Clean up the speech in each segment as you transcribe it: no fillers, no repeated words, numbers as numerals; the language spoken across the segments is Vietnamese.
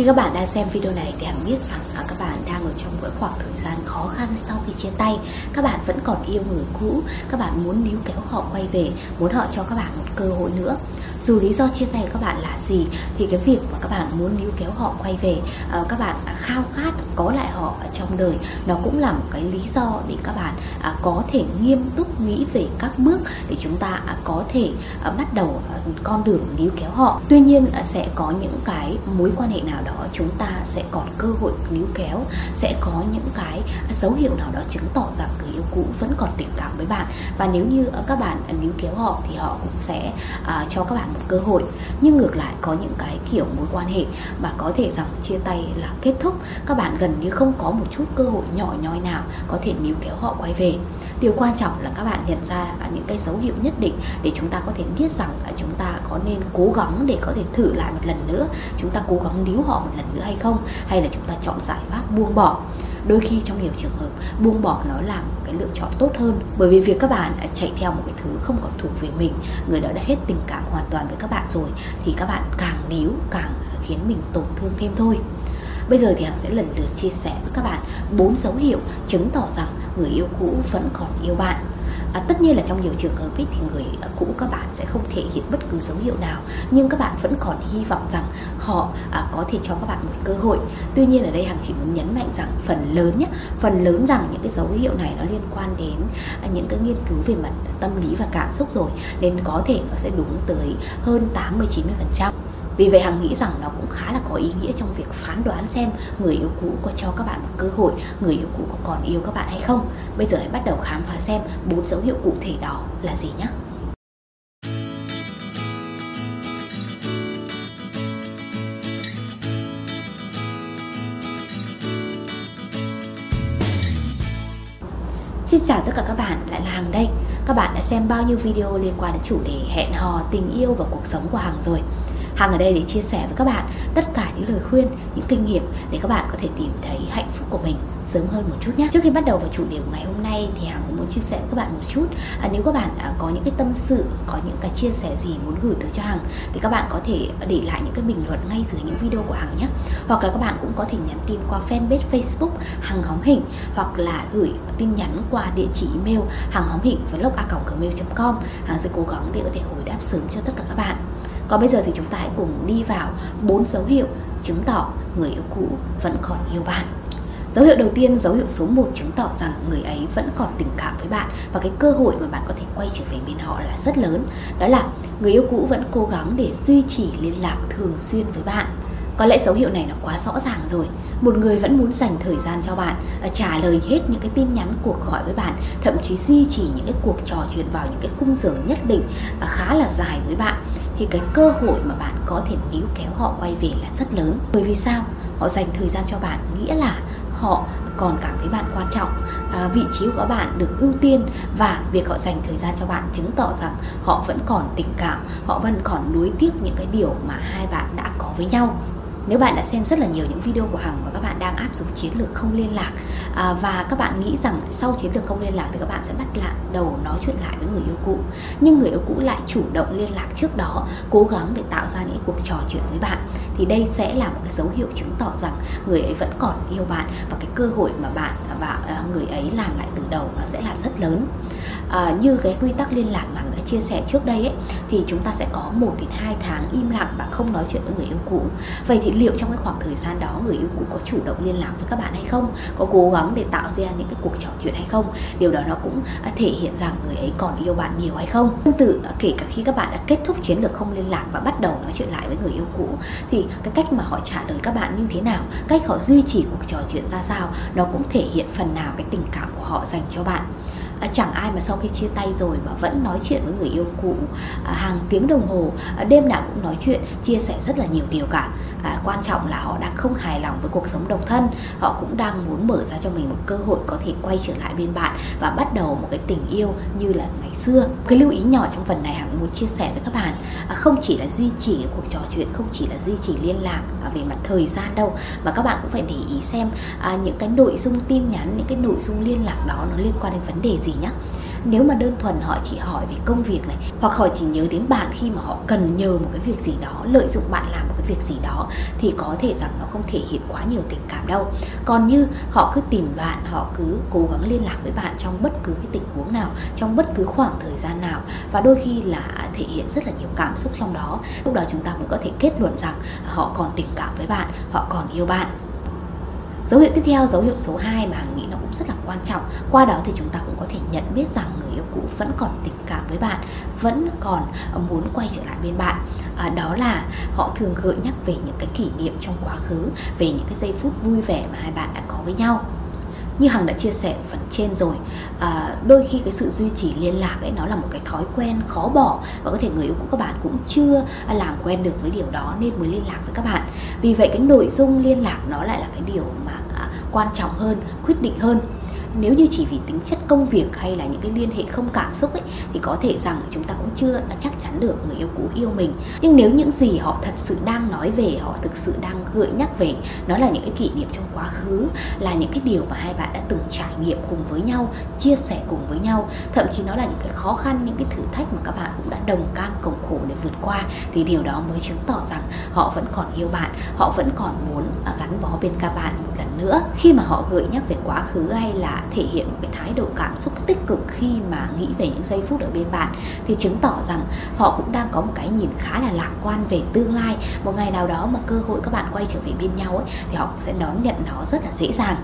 Khi các bạn đang xem video này thì Hằng biết rằng các bạn đang ở trong một khoảng thời gian khó khăn sau khi chia tay. Các bạn vẫn còn yêu người cũ, các bạn muốn níu kéo họ quay về, muốn họ cho các bạn một cơ hội nữa. Dù lý do chia tay các bạn là gì thì cái việc mà các bạn muốn níu kéo họ quay về, các bạn khao khát có lại họ trong đời, nó cũng là một cái lý do để các bạn có thể nghiêm túc nghĩ về các bước để chúng ta có thể bắt đầu con đường níu kéo họ. Tuy nhiên sẽ có những cái mối quan hệ nào đó chúng ta sẽ còn cơ hội níu kéo, sẽ có những cái dấu hiệu nào đó chứng tỏ rằng người yêu cũ vẫn còn tình cảm với bạn, và nếu như các bạn níu kéo họ thì họ cũng sẽ cho các bạn một cơ hội. Nhưng ngược lại, có những cái kiểu mối quan hệ mà có thể rằng chia tay là kết thúc, các bạn gần như không có một chút cơ hội nhỏ nhoi nào có thể níu kéo họ quay về. Điều quan trọng là các bạn nhận ra những cái dấu hiệu nhất định để chúng ta có thể biết rằng chúng ta có nên cố gắng để có thể thử lại một lần nữa, chúng ta cố gắng níu họ một lần nữa hay không, hay là chúng ta chọn giải pháp buông bỏ. Đôi khi trong nhiều trường hợp, buông bỏ nó là một cái lựa chọn tốt hơn, bởi vì việc các bạn chạy theo một cái thứ không còn thuộc về mình, người đó đã hết tình cảm hoàn toàn với các bạn rồi, thì các bạn càng níu càng khiến mình tổn thương thêm thôi. Bây giờ thì Hằng sẽ lần lượt chia sẻ với các bạn 4 dấu hiệu chứng tỏ rằng người yêu cũ vẫn còn yêu bạn. Tất nhiên là trong nhiều trường hợp ấy, thì người cũ các bạn sẽ không thể hiện bất cứ dấu hiệu nào, nhưng các bạn vẫn còn hy vọng rằng họ có thể cho các bạn một cơ hội. Tuy nhiên ở đây Hằng chỉ muốn nhấn mạnh rằng phần lớn rằng những cái dấu hiệu này nó liên quan đến những cái nghiên cứu về mặt tâm lý và cảm xúc rồi, nên có thể nó sẽ đúng tới hơn 80-90%. Vì vậy Hằng nghĩ rằng nó cũng khá là có ý nghĩa trong việc phán đoán xem người yêu cũ có cho các bạn một cơ hội, người yêu cũ có còn yêu các bạn hay không. Bây giờ hãy bắt đầu khám phá xem 4 dấu hiệu cụ thể đó là gì nhé. Xin chào tất cả các bạn, lại là Hằng đây. Các bạn đã xem bao nhiêu video liên quan đến chủ đề hẹn hò, tình yêu và cuộc sống của Hằng rồi. Hằng ở đây để chia sẻ với các bạn tất cả những lời khuyên, những kinh nghiệm để các bạn có thể tìm thấy hạnh phúc của mình sớm hơn một chút nhé. Trước khi bắt đầu vào chủ đề của ngày hôm nay thì Hằng cũng muốn chia sẻ với các bạn một chút. Nếu các bạn có những cái tâm sự, có những cái chia sẻ gì muốn gửi tới cho Hằng thì các bạn có thể để lại những cái bình luận ngay dưới những video của Hằng nhé. Hoặc là các bạn cũng có thể nhắn tin qua fanpage Facebook Hằng Hóm Hình, hoặc là gửi tin nhắn qua địa chỉ email hanghomhinhvlog@gmail.com. Hằng sẽ cố gắng để có thể hồi đáp sớm cho tất cả các bạn. Còn bây giờ thì chúng ta hãy cùng đi vào 4 dấu hiệu chứng tỏ người yêu cũ vẫn còn yêu bạn. Dấu hiệu đầu tiên, dấu hiệu số 1 chứng tỏ rằng người ấy vẫn còn tình cảm với bạn và cái cơ hội mà bạn có thể quay trở về bên họ là rất lớn. Đó là người yêu cũ vẫn cố gắng để duy trì liên lạc thường xuyên với bạn. Có lẽ dấu hiệu này nó quá rõ ràng rồi. Một người vẫn muốn dành thời gian cho bạn, trả lời hết những cái tin nhắn, cuộc gọi với bạn, thậm chí duy trì những cái cuộc trò chuyện vào những cái khung giờ nhất định khá là dài với bạn, thì cái cơ hội mà bạn có thể níu kéo họ quay về là rất lớn. Bởi vì sao? Họ dành thời gian cho bạn nghĩa là họ còn cảm thấy bạn quan trọng, vị trí của bạn được ưu tiên, và việc họ dành thời gian cho bạn chứng tỏ rằng họ vẫn còn tình cảm, họ vẫn còn nuối tiếc những cái điều mà hai bạn đã có với nhau. Nếu bạn đã xem rất là nhiều những video của Hằng và các bạn đang áp dụng chiến lược không liên lạc và các bạn nghĩ rằng sau chiến lược không liên lạc thì các bạn sẽ bắt lại đầu nói chuyện lại với người yêu cũ, nhưng người yêu cũ lại chủ động liên lạc trước đó, cố gắng để tạo ra những cuộc trò chuyện với bạn, thì đây sẽ là một cái dấu hiệu chứng tỏ rằng người ấy vẫn còn yêu bạn và cái cơ hội mà bạn và người ấy làm lại từ đầu nó sẽ là rất lớn. Như cái quy tắc liên lạc mà Hằng đã chia sẻ trước đây ấy, thì chúng ta sẽ có 1-2 tháng im lặng và không nói chuyện với người yêu cũ. Vậy thì liệu trong cái khoảng thời gian đó người yêu cũ có chủ động liên lạc với các bạn hay không? Có cố gắng để tạo ra những cái cuộc trò chuyện hay không? Điều đó nó cũng thể hiện rằng người ấy còn yêu bạn nhiều hay không? Tương tự, kể cả khi các bạn đã kết thúc chiến lược không liên lạc và bắt đầu nói chuyện lại với người yêu cũ, thì cái cách mà họ trả lời các bạn như thế nào, cách họ duy trì cuộc trò chuyện ra sao, nó cũng thể hiện phần nào cái tình cảm của họ dành cho bạn. Chẳng ai mà sau khi chia tay rồi mà vẫn nói chuyện với người yêu cũ hàng tiếng đồng hồ, đêm nào cũng nói chuyện, chia sẻ rất là nhiều điều cả. Quan trọng là họ đang không hài lòng với cuộc sống độc thân, họ cũng đang muốn mở ra cho mình một cơ hội có thể quay trở lại bên bạn và bắt đầu một cái tình yêu như là ngày xưa. Cái lưu ý nhỏ trong phần này Hằng muốn chia sẻ với các bạn, không chỉ là duy trì cuộc trò chuyện, không chỉ là duy trì liên lạc về mặt thời gian đâu, mà các bạn cũng phải để ý xem những cái nội dung tin nhắn, những cái nội dung liên lạc đó nó liên quan đến vấn đề gì nhé. Nếu mà đơn thuần họ chỉ hỏi về công việc này, hoặc họ chỉ nhớ đến bạn khi mà họ cần nhờ một cái việc gì đó, lợi dụng bạn làm một cái việc gì đó, thì có thể rằng nó không thể hiện quá nhiều tình cảm đâu. Còn như họ cứ tìm bạn, họ cứ cố gắng liên lạc với bạn trong bất cứ cái tình huống nào, trong bất cứ khoảng thời gian nào, và đôi khi là thể hiện rất là nhiều cảm xúc trong đó, lúc đó chúng ta mới có thể kết luận rằng họ còn tình cảm với bạn, họ còn yêu bạn. Dấu hiệu tiếp theo, dấu hiệu số 2 mà Hằng nghĩ nó cũng rất là quan trọng. Qua đó thì chúng ta cũng có thể nhận biết rằng người yêu cũ vẫn còn tình cảm với bạn, vẫn còn muốn quay trở lại bên bạn. Đó là họ thường gợi nhắc về những cái kỷ niệm trong quá khứ, về những cái giây phút vui vẻ mà hai bạn đã có với nhau. Như Hằng đã chia sẻ ở phần trên rồi, đôi khi cái sự duy trì liên lạc ấy nó là một cái thói quen khó bỏ, và có thể người yêu cũ các bạn cũng chưa làm quen được với điều đó nên mới liên lạc với các bạn. Vì vậy cái nội dung liên lạc nó lại là cái điều mà quan trọng hơn, quyết định hơn. Nếu như chỉ vì tính chất công việc hay là những cái liên hệ không cảm xúc ấy, thì có thể rằng chúng ta cũng chưa chắc chắn được người yêu cũ yêu mình. Nhưng nếu những gì họ thật sự đang nói về, họ thực sự đang gợi nhắc về, nó là những cái kỷ niệm trong quá khứ, là những cái điều mà hai bạn đã từng trải nghiệm cùng với nhau, chia sẻ cùng với nhau, thậm chí nó là những cái khó khăn, những cái thử thách mà các bạn cũng đã đồng cam cộng khổ để vượt qua, thì điều đó mới chứng tỏ rằng họ vẫn còn yêu bạn, họ vẫn còn muốn gắn bó bên cạnh bạn một lần nữa. Khi mà họ gợi nhắc về quá khứ hay là thể hiện một cái thái độ cảm xúc tích cực khi mà nghĩ về những giây phút ở bên bạn, thì chứng tỏ rằng họ cũng đang có một cái nhìn khá là lạc quan về tương lai. Một ngày nào đó mà cơ hội các bạn quay trở về bên nhau ấy, thì họ cũng sẽ đón nhận nó rất là dễ dàng.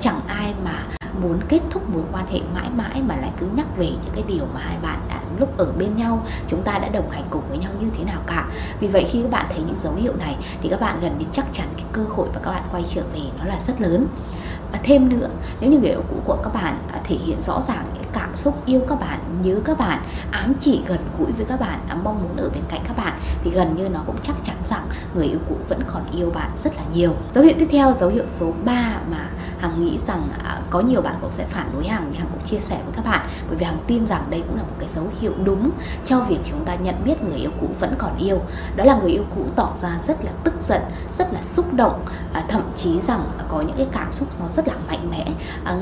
Chẳng ai mà muốn kết thúc mối quan hệ mãi mãi mà lại cứ nhắc về những cái điều mà hai bạn đã lúc ở bên nhau, chúng ta đã đồng hành cùng với nhau như thế nào cả. Vì vậy khi các bạn thấy những dấu hiệu này thì các bạn gần như chắc chắn cái cơ hội mà các bạn quay trở về nó là rất lớn. Thêm nữa, nếu như người yêu cũ của các bạn thể hiện rõ ràng những cảm xúc yêu các bạn, nhớ các bạn, ám chỉ gần gũi với các bạn, mong muốn ở bên cạnh các bạn, thì gần như nó cũng chắc chắn rằng người yêu cũ vẫn còn yêu bạn rất là nhiều. Dấu hiệu tiếp theo, dấu hiệu số 3 mà Hằng nghĩ rằng có nhiều bạn cũng sẽ phản đối Hằng, nhưng Hằng cũng chia sẻ với các bạn, bởi vì Hằng tin rằng đây cũng là một cái dấu hiệu đúng cho việc chúng ta nhận biết người yêu cũ vẫn còn yêu. Đó là người yêu cũ tỏ ra rất là tức giận, rất là xúc động, thậm chí rằng có những cái cảm xúc nó rất là mạnh mẽ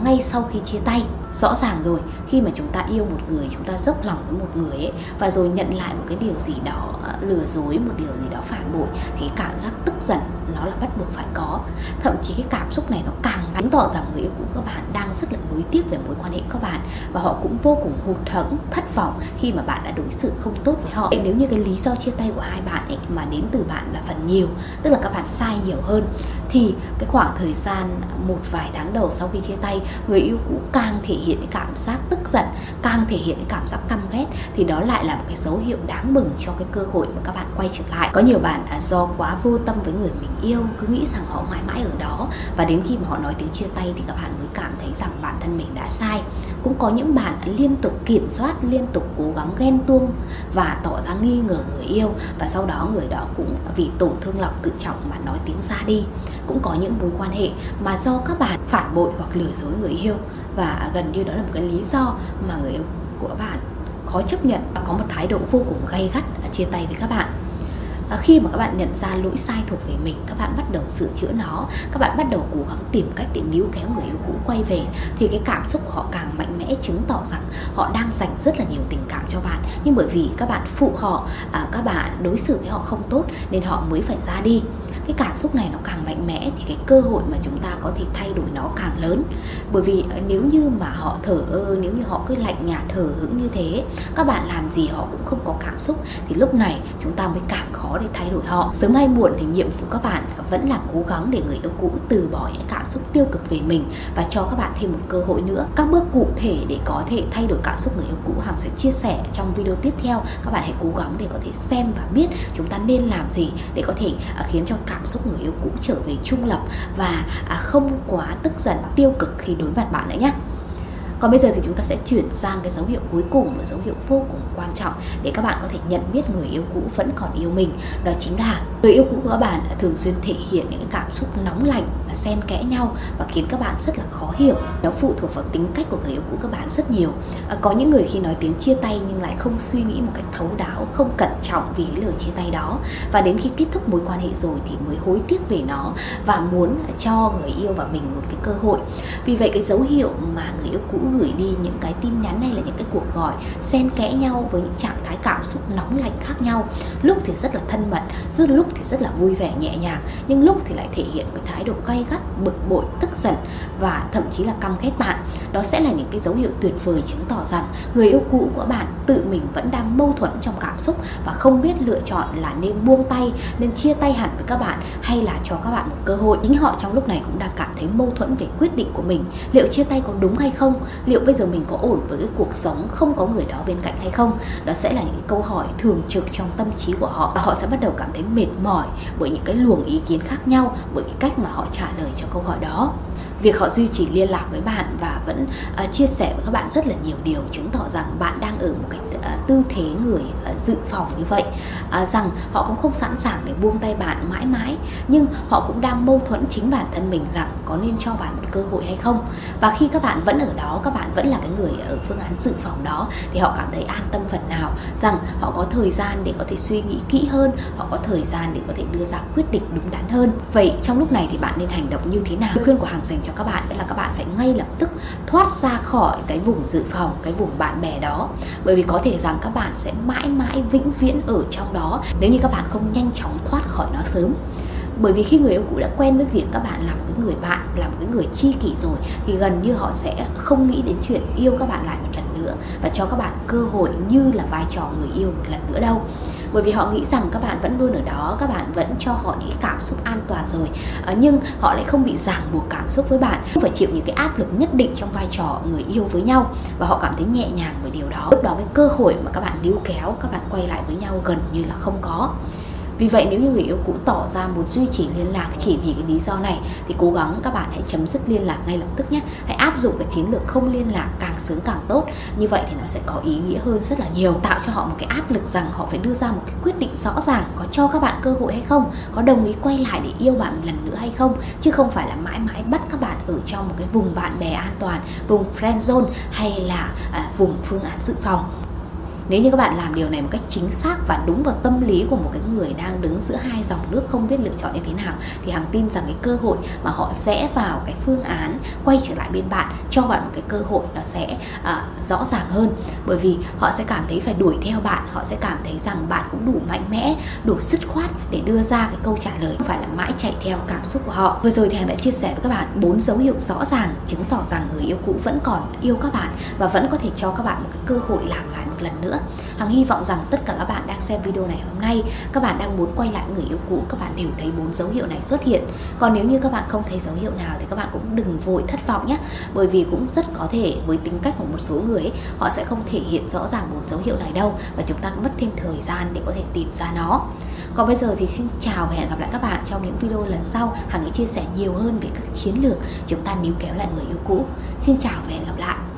ngay sau khi chia tay. Rõ ràng rồi, khi mà chúng ta yêu một người, chúng ta dốc lòng với một người ấy, và rồi nhận lại một cái điều gì đó lừa dối, một điều gì đó phản bội, thì cảm giác tức giận nó là bắt buộc phải có. Thậm chí cái cảm xúc này nó càng chứng tỏ rằng người yêu cũ các bạn đang rất là nuối tiếc về mối quan hệ các bạn, và họ cũng vô cùng hụt hẫng, thất vọng khi mà bạn đã đối xử không tốt với họ. Nếu như cái lý do chia tay của hai bạn ấy mà đến từ bạn là phần nhiều, tức là các bạn sai nhiều hơn, thì cái khoảng thời gian một vài tháng đầu sau khi chia tay, người yêu cũ càng thể hiện cái cảm giác tức giận, càng thể hiện cái cảm giác căm ghét, thì đó lại là một cái dấu hiệu đáng mừng cho cái cơ hội mà các bạn quay trở lại. Có nhiều bạn do quá vô tâm với người mình yêu, cứ nghĩ rằng họ mãi mãi ở đó, và đến khi mà họ nói tiếng chia tay thì các bạn mới cảm thấy rằng bản thân mình đã sai. Cũng có những bạn liên tục kiểm soát, liên tục cố gắng ghen tuông và tỏ ra nghi ngờ người yêu, và sau đó người đó cũng vì tổn thương lòng tự trọng mà nói tiếng ra đi. Cũng có những mối quan hệ mà do các bạn phản bội hoặc lừa dối người yêu, và gần như đó là một cái lý do mà người yêu của bạn khó chấp nhận và có một thái độ vô cùng gay gắt chia tay với các bạn. Khi mà các bạn nhận ra lỗi sai thuộc về mình, các bạn bắt đầu sửa chữa nó, các bạn bắt đầu cố gắng tìm cách để níu kéo người yêu cũ quay về, thì cái cảm xúc của họ càng mạnh mẽ, chứng tỏ rằng họ đang dành rất là nhiều tình cảm cho bạn. Nhưng bởi vì các bạn phụ họ, các bạn đối xử với họ không tốt nên họ mới phải ra đi. Cái cảm xúc này nó càng mạnh mẽ thì cái cơ hội mà chúng ta có thể thay đổi nó càng lớn. Bởi vì nếu như mà họ thờ ơ, nếu như họ cứ lạnh nhạt hờ hững như thế, các bạn làm gì họ cũng không có cảm xúc, thì lúc này chúng ta mới càng khó để thay đổi họ. Sớm hay muộn thì nhiệm vụ các bạn vẫn là cố gắng để người yêu cũ từ bỏ những cảm xúc tiêu cực về mình và cho các bạn thêm một cơ hội nữa. Các bước cụ thể để có thể thay đổi cảm xúc người yêu cũ Hằng sẽ chia sẻ trong video tiếp theo. Các bạn hãy cố gắng để có thể xem và biết chúng ta nên làm gì để có thể khiến cho cảm xúc người yêu cũ trở về trung lập và không quá tức giận, tiêu cực khi đối mặt bạn nữa nhé. Còn bây giờ thì chúng ta sẽ chuyển sang cái dấu hiệu cuối cùng, một dấu hiệu vô cùng quan trọng để các bạn có thể nhận biết người yêu cũ vẫn còn yêu mình. Đó chính là người yêu cũ của các bạn thường xuyên thể hiện những cảm xúc nóng lạnh và xen kẽ nhau và khiến các bạn rất là khó hiểu. Nó phụ thuộc vào tính cách của người yêu cũ các bạn rất nhiều. Có những người khi nói tiếng chia tay nhưng lại không suy nghĩ một cách thấu đáo, không cẩn trọng vì cái lời chia tay đó, và đến khi kết thúc mối quan hệ rồi thì mới hối tiếc về nó và muốn cho người yêu và mình một cái cơ hội. Vì vậy cái dấu hiệu mà người yêu cũ gửi đi những cái tin nhắn hay là những cái cuộc gọi xen kẽ nhau với những trạng thái cảm xúc nóng lạnh khác nhau. Lúc thì rất là thân mật, lúc thì rất là vui vẻ nhẹ nhàng, nhưng lúc thì lại thể hiện cái thái độ gay gắt, bực bội, tức giận và thậm chí là căm ghét bạn. Đó sẽ là những cái dấu hiệu tuyệt vời chứng tỏ rằng người yêu cũ của bạn tự mình vẫn đang mâu thuẫn trong cảm xúc và không biết lựa chọn là nên buông tay, nên chia tay hẳn với các bạn hay là cho các bạn một cơ hội. Chính họ trong lúc này cũng đang cảm thấy mâu thuẫn về quyết định của mình. Liệu chia tay có đúng hay không? Liệu bây giờ mình có ổn với cái cuộc sống không có người đó bên cạnh hay không? Đó sẽ là những câu hỏi thường trực trong tâm trí của họ. Và họ sẽ bắt đầu cảm thấy mệt mỏi bởi những cái luồng ý kiến khác nhau, bởi cái cách mà họ trả lời cho câu hỏi đó. Việc họ duy trì liên lạc với bạn và vẫn chia sẻ với các bạn rất là nhiều điều chứng tỏ rằng bạn đang ở một cái tư thế người dự phòng như vậy, rằng họ cũng không sẵn sàng để buông tay bạn mãi mãi, nhưng họ cũng đang mâu thuẫn chính bản thân mình rằng có nên cho bạn một cơ hội hay không. Và khi các bạn vẫn ở đó, các bạn vẫn là cái người ở phương án dự phòng đó, thì họ cảm thấy an tâm phần nào rằng họ có thời gian để có thể suy nghĩ kỹ hơn, họ có thời gian để có thể đưa ra quyết định đúng đắn hơn. Vậy trong lúc này thì bạn nên hành động như thế nào? Khuyên của Hằng dành cho các bạn đó là các bạn phải ngay lập tức thoát ra khỏi cái vùng dự phòng, cái vùng bạn bè đó, bởi vì có thể rằng các bạn sẽ mãi mãi vĩnh viễn ở trong đó nếu như các bạn không nhanh chóng thoát khỏi nó sớm. Bởi vì khi người yêu cũ đã quen với việc các bạn là một cái người bạn, là một cái người tri kỷ rồi, thì gần như họ sẽ không nghĩ đến chuyện yêu các bạn lại một lần nữa và cho các bạn cơ hội như là vai trò người yêu một lần nữa đâu. Bởi vì họ nghĩ rằng các bạn vẫn luôn ở đó, các bạn vẫn cho họ những cảm xúc an toàn rồi, nhưng họ lại không bị ràng buộc cảm xúc với bạn, không phải chịu những cái áp lực nhất định trong vai trò người yêu với nhau, và họ cảm thấy nhẹ nhàng với điều đó. Lúc đó cái cơ hội mà các bạn níu kéo, các bạn quay lại với nhau gần như là không có. Vì vậy nếu như người yêu cũ tỏ ra muốn duy trì liên lạc chỉ vì cái lý do này thì cố gắng các bạn hãy chấm dứt liên lạc ngay lập tức nhé. Hãy áp dụng cái chiến lược không liên lạc càng sớm càng tốt. Như vậy thì nó sẽ có ý nghĩa hơn rất là nhiều. Tạo cho họ một cái áp lực rằng họ phải đưa ra một cái quyết định rõ ràng, có cho các bạn cơ hội hay không, có đồng ý quay lại để yêu bạn một lần nữa hay không, chứ không phải là mãi mãi bắt các bạn ở trong một cái vùng bạn bè an toàn, vùng friend zone hay là vùng phương án dự phòng. Nếu như các bạn làm điều này một cách chính xác và đúng vào tâm lý của một cái người đang đứng giữa hai dòng nước không biết lựa chọn như thế nào, thì Hằng tin rằng cái cơ hội mà họ sẽ vào cái phương án quay trở lại bên bạn, cho bạn một cái cơ hội, nó sẽ rõ ràng hơn. Bởi vì họ sẽ cảm thấy phải đuổi theo bạn, họ sẽ cảm thấy rằng bạn cũng đủ mạnh mẽ, đủ dứt khoát để đưa ra cái câu trả lời, không phải là mãi chạy theo cảm xúc của họ. Vừa rồi thì Hằng đã chia sẻ với các bạn 4 dấu hiệu rõ ràng chứng tỏ rằng người yêu cũ vẫn còn yêu các bạn và vẫn có thể cho các bạn một cái cơ hội làm lại một lần nữa. Hằng hy vọng rằng tất cả các bạn đang xem video này hôm nay, các bạn đang muốn quay lại người yêu cũ, các bạn đều thấy 4 dấu hiệu này xuất hiện. Còn nếu như các bạn không thấy dấu hiệu nào thì các bạn cũng đừng vội thất vọng nhé, bởi vì cũng rất có thể với tính cách của một số người ấy, họ sẽ không thể hiện rõ ràng 4 dấu hiệu này đâu, và chúng ta cũng mất thêm thời gian để có thể tìm ra nó. Còn bây giờ thì xin chào và hẹn gặp lại các bạn trong những video lần sau. Hằng sẽ chia sẻ nhiều hơn về các chiến lược chúng ta níu kéo lại người yêu cũ. Xin chào và hẹn gặp lại.